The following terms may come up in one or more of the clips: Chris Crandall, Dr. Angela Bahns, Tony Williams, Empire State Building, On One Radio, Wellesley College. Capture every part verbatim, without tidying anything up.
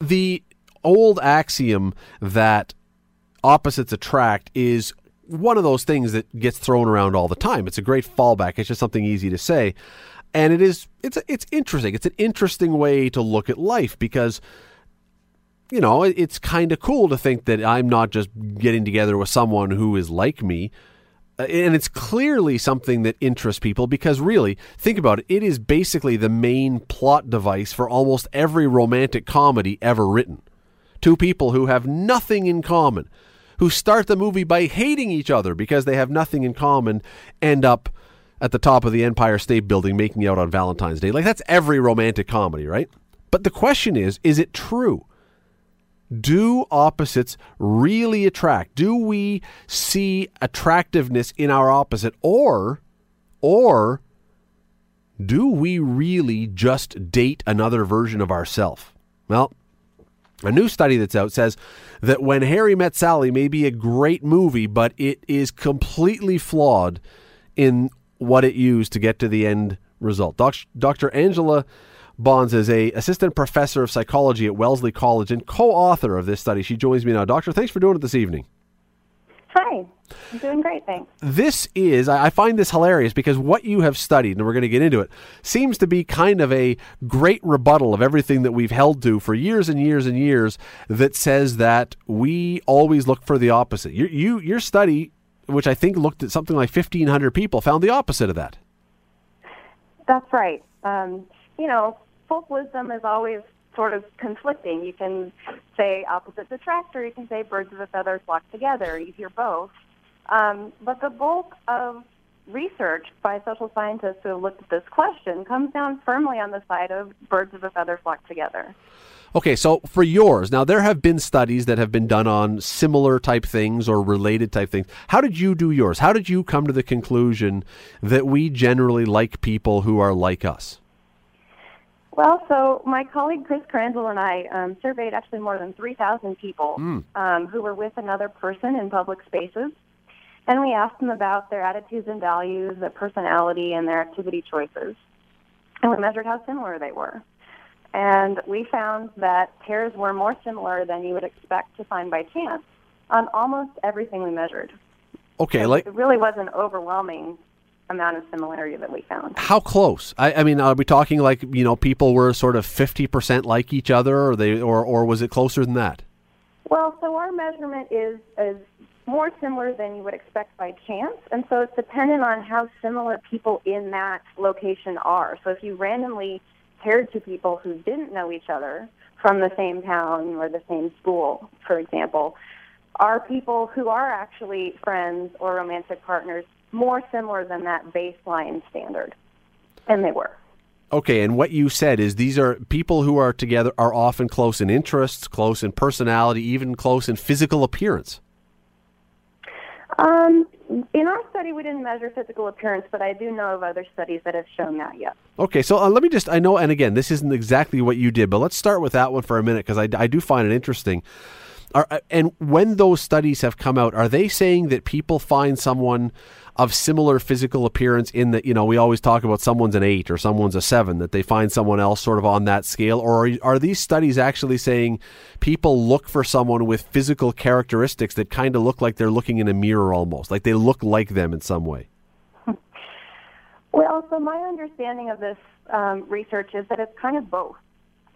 the old axiom that opposites attract is one of those things that gets thrown around all the time. It's a great fallback. It's just something easy to say. And it is, it's, it's interesting. It's an interesting way to look at life because, you know, it's kind of cool to think that I'm not just getting together with someone who is like me. And it's clearly something that interests people because really, think about it, it is basically the main plot device for almost every romantic comedy ever written. Two people who have nothing in common, who start the movie by hating each other because they have nothing in common, end up at the top of the Empire State Building making out on Valentine's Day. Like, that's every romantic comedy, right? But the question is, is it true? Do opposites really attract? Do we see attractiveness in our opposite? Or, or do we really just date another version of ourselves? Well, a new study that's out says that When Harry Met Sally may be a great movie, but it is completely flawed in what it used to get to the end result. Doctor Angela Bahns is an assistant professor of psychology at Wellesley College and co-author of this study. She joins me now. Doctor, thanks for doing it this evening. Hi. I'm doing great, thanks. This is, I find this hilarious because what you have studied, and we're going to get into it, seems to be kind of a great rebuttal of everything that we've held to for years and years and years that says that we always look for the opposite. You, you, your study, which I think looked at something like fifteen hundred people, found the opposite of that. That's right. Um, you know, folk wisdom is always sort of conflicting. You can say opposites attract, or you can say birds of a feather flock together. You hear both. Um, but the bulk of research by social scientists who have looked at this question comes down firmly on the side of birds of a feather flock together. Okay, so for yours, now there have been studies that have been done on similar type things or related type things. How did you do yours? How did you come to the conclusion that we generally like people who are like us? Well, so my colleague Chris Crandall and I um, surveyed actually more than three thousand people mm. um, who were with another person in public spaces, and we asked them about their attitudes and values, their personality, and their activity choices, and we measured how similar they were. And we found that pairs were more similar than you would expect to find by chance on almost everything we measured. Okay, so like it really was an overwhelming amount of similarity that we found. How close? I, I mean, are we talking like, you know, people were sort of fifty percent like each other, or they, or, or was it closer than that? Well, so our measurement is, is more similar than you would expect by chance, and so it's dependent on how similar people in that location are. So if you randomly paired two people who didn't know each other from the same town or the same school, for example, are people who are actually friends or romantic partners more similar than that baseline standard? And they were. Okay, and what you said is these are people who are together are often close in interests, close in personality, even close in physical appearance. Um, in our study, we didn't measure physical appearance, but I do know of other studies that have shown that yet. Okay, so uh, let me just, I know, and again, this isn't exactly what you did, but let's start with that one for a minute because I, I do find it interesting. Are, and when those studies have come out, are they saying that people find someone of similar physical appearance in that, you know, we always talk about someone's an eight or someone's a seven, that they find someone else sort of on that scale? Or are, are these studies actually saying people look for someone with physical characteristics that kind of look like they're looking in a mirror almost, like they look like them in some way? Well, so my understanding of this um, research is that it's kind of both.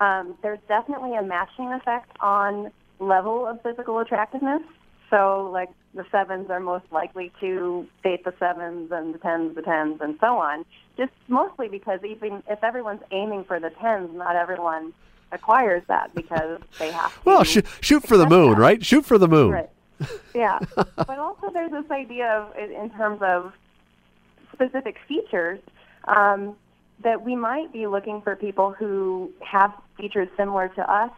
Um, there's definitely a matching effect on level of physical attractiveness. So, like, the sevens are most likely to date the sevens and the tens, the tens, and so on, just mostly because even if everyone's aiming for the tens, not everyone acquires that because they have to. Well, sh- shoot for the moon, that. right? Shoot for the moon. Right. Yeah. But also there's this idea of, in terms of specific features, um, that we might be looking for people who have features similar to us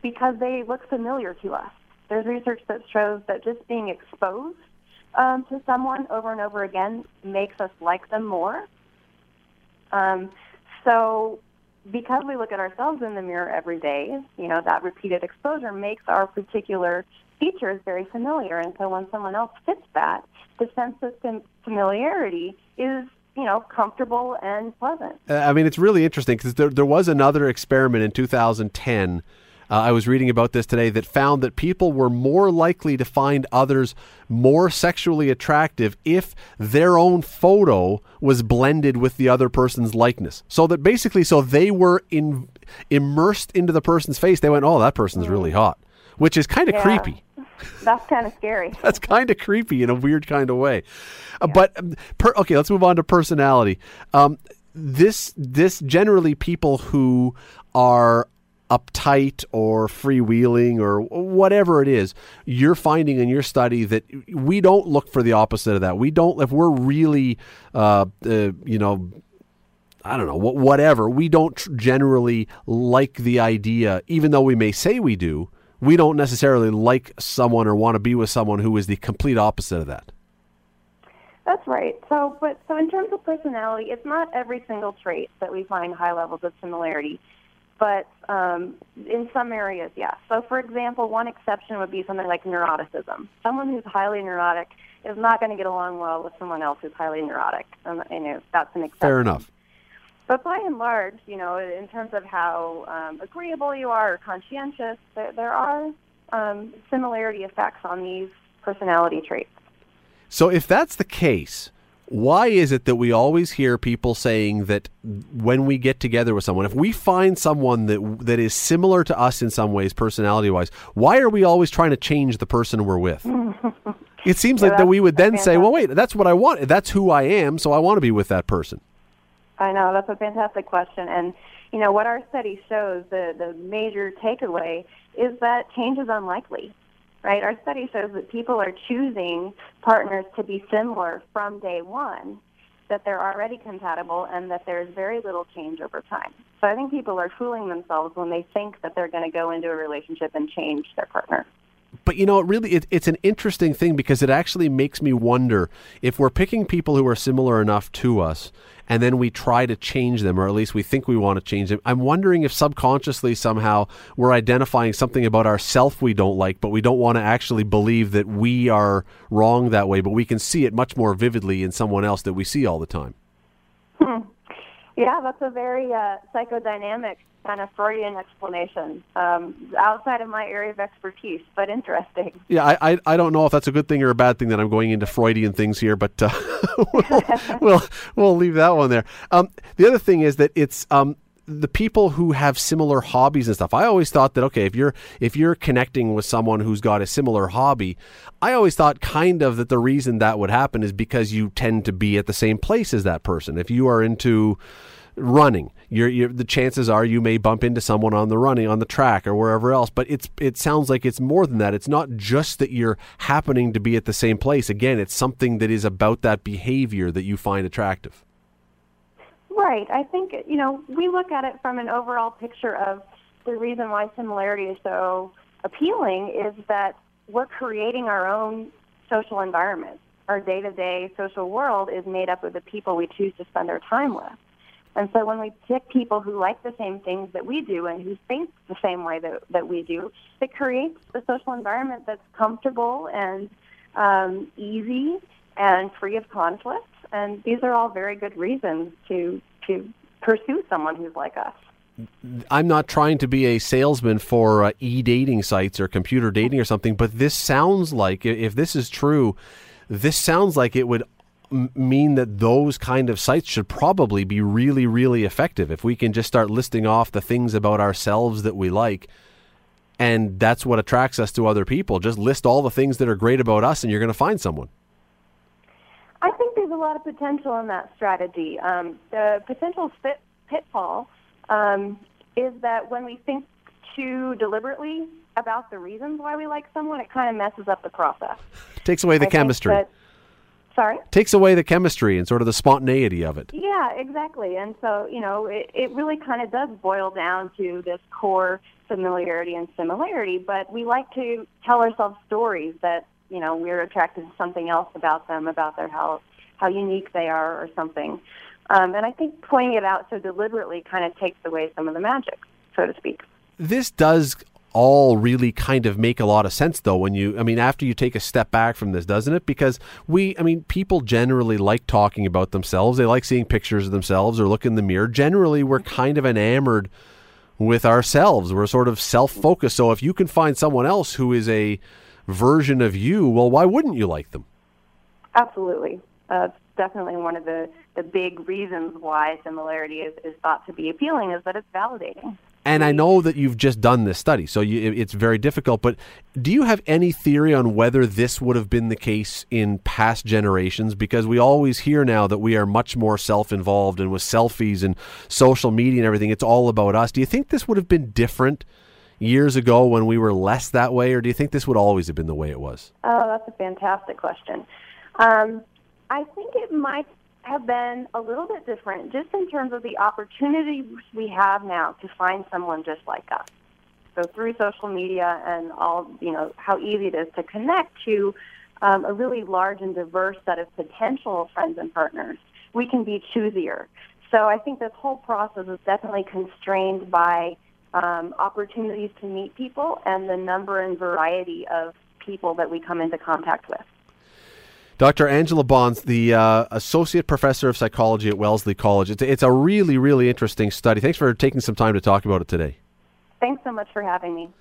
because they look familiar to us. There's research that shows that just being exposed um, to someone over and over again makes us like them more. Um, so because we look at ourselves in the mirror every day, you know, that repeated exposure makes our particular features very familiar. And so when someone else fits that, the sense of familiarity is, you know, comfortable and pleasant. Uh, I mean, it's really interesting because there, there was another experiment in two thousand ten Uh, I was reading about this today that found that people were more likely to find others more sexually attractive if their own photo was blended with the other person's likeness. So that basically, so they were in, immersed into the person's face. They went, oh, that person's really hot, which is kind of yeah. creepy. That's kind of scary. That's kind of creepy in a weird kind of way. Uh, yeah. But, um, per, okay, let's move on to personality. Um, this, this generally people who are uptight or freewheeling or whatever it is, you're finding in your study that we don't look for the opposite of that. We don't, if we're really, uh, uh, you know, I don't know, whatever, we don't generally like the idea, even though we may say we do, we don't necessarily like someone or want to be with someone who is the complete opposite of that. That's right. So, but so in terms of personality, it's not every single trait that we find high levels of similarity. But um, in some areas, yes. So, for example, one exception would be something like neuroticism. Someone who's highly neurotic is not going to get along well with someone else who's highly neurotic. And, you know, that's an exception. Fair enough. But by and large, you know, in terms of how um, agreeable you are or conscientious, there, there are um, similarity effects on these personality traits. So if that's the case, why is it that we always hear people saying that when we get together with someone, if we find someone that that is similar to us in some ways, personality-wise, why are we always trying to change the person we're with? It seems yeah, like that we would then say, well, wait, that's what I want. That's who I am, so I want to be with that person. I know. That's a fantastic question. And, you know, what our study shows, the, the major takeaway is that change is unlikely. Right, our study shows that people are choosing partners to be similar from day one, that they're already compatible, and that there's very little change over time. So I think people are fooling themselves when they think that they're going to go into a relationship and change their partner. But, you know, it really it, it's an interesting thing because it actually makes me wonder if we're picking people who are similar enough to us and then we try to change them, or at least we think we want to change them. I'm wondering if subconsciously somehow we're identifying something about ourselves we don't like, but we don't want to actually believe that we are wrong that way, but we can see it much more vividly in someone else that we see all the time. Hmm. Yeah, that's a very uh, psychodynamic kind of Freudian explanation, um, outside of my area of expertise, but interesting. Yeah, I, I I don't know if that's a good thing or a bad thing that I'm going into Freudian things here, but uh, we'll, we'll we'll leave that one there. Um, the other thing is that it's um, the people who have similar hobbies and stuff. I always thought that, okay, if you're if you're connecting with someone who's got a similar hobby, I always thought kind of that the reason that would happen is because you tend to be at the same place as that person. If you are into running, you're, you're, the chances are you may bump into someone on the running, on the track or wherever else. But it's it sounds like it's more than that. It's not just that you're happening to be at the same place. Again, it's something that is about that behavior that you find attractive. Right. I think, you know, we look at it from an overall picture of the reason why similarity is so appealing is that we're creating our own social environment. Our day-to-day social world is made up of the people we choose to spend our time with. And so when we pick people who like the same things that we do and who think the same way that, that we do, it creates a social environment that's comfortable and um, easy and free of conflict. And these are all very good reasons to to pursue someone who's like us. I'm not trying to be a salesman for uh, e-dating sites or computer dating or something, but this sounds like, if this is true, this sounds like it would mean that those kind of sites should probably be really, really effective if we can just start listing off the things about ourselves that we like. And that's what attracts us to other people. Just list all the things that are great about us and you're going to find someone. I think there's a lot of potential in that strategy. Um, the potential fit, pitfall um, is that when we think too deliberately about the reasons why we like someone, it kind of messes up the process. Takes away the I chemistry. Sorry? Takes away the chemistry and sort of the spontaneity of it. Yeah, exactly. And so, you know, it, it really kind of does boil down to this core familiarity and similarity, but we like to tell ourselves stories that, you know, we're attracted to something else about them, about their health, how unique they are or something. Um, and I think pointing it out so deliberately kind of takes away some of the magic, so to speak. This does all really kind of make a lot of sense though when you, I mean, after you take a step back from this, doesn't it? Because we, I mean, people generally like talking about themselves. They like seeing pictures of themselves or look in the mirror. Generally, we're kind of enamored with ourselves. We're sort of self-focused. So if you can find someone else who is a version of you, well, why wouldn't you like them? Absolutely. Uh, definitely one of the, the big reasons why similarity is, is thought to be appealing is that it's validating. And I know that you've just done this study, so you, it's very difficult, but do you have any theory on whether this would have been the case in past generations? Because we always hear now that we are much more self-involved, and with selfies and social media and everything, it's all about us. Do you think this would have been different years ago when we were less that way, or do you think this would always have been the way it was? Oh, that's a fantastic question. Um, I think it might have been a little bit different just in terms of the opportunities we have now to find someone just like us. So through social media and all, you know, how easy it is to connect to um, a really large and diverse set of potential friends and partners, we can be choosier. So I think this whole process is definitely constrained by um, opportunities to meet people and the number and variety of people that we come into contact with. Doctor Angela Bahns, the uh, Associate Professor of Psychology at Wellesley College. It's, it's a really, really interesting study. Thanks for taking some time to talk about it today. Thanks so much for having me.